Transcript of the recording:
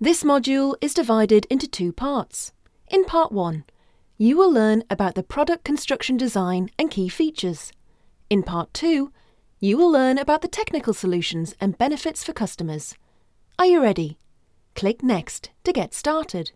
This module is divided into two parts. In part 1, you will learn about the product construction design and key features. In part 2, you will learn about the technical solutions and benefits for customers. Are you ready? Click Next to get started.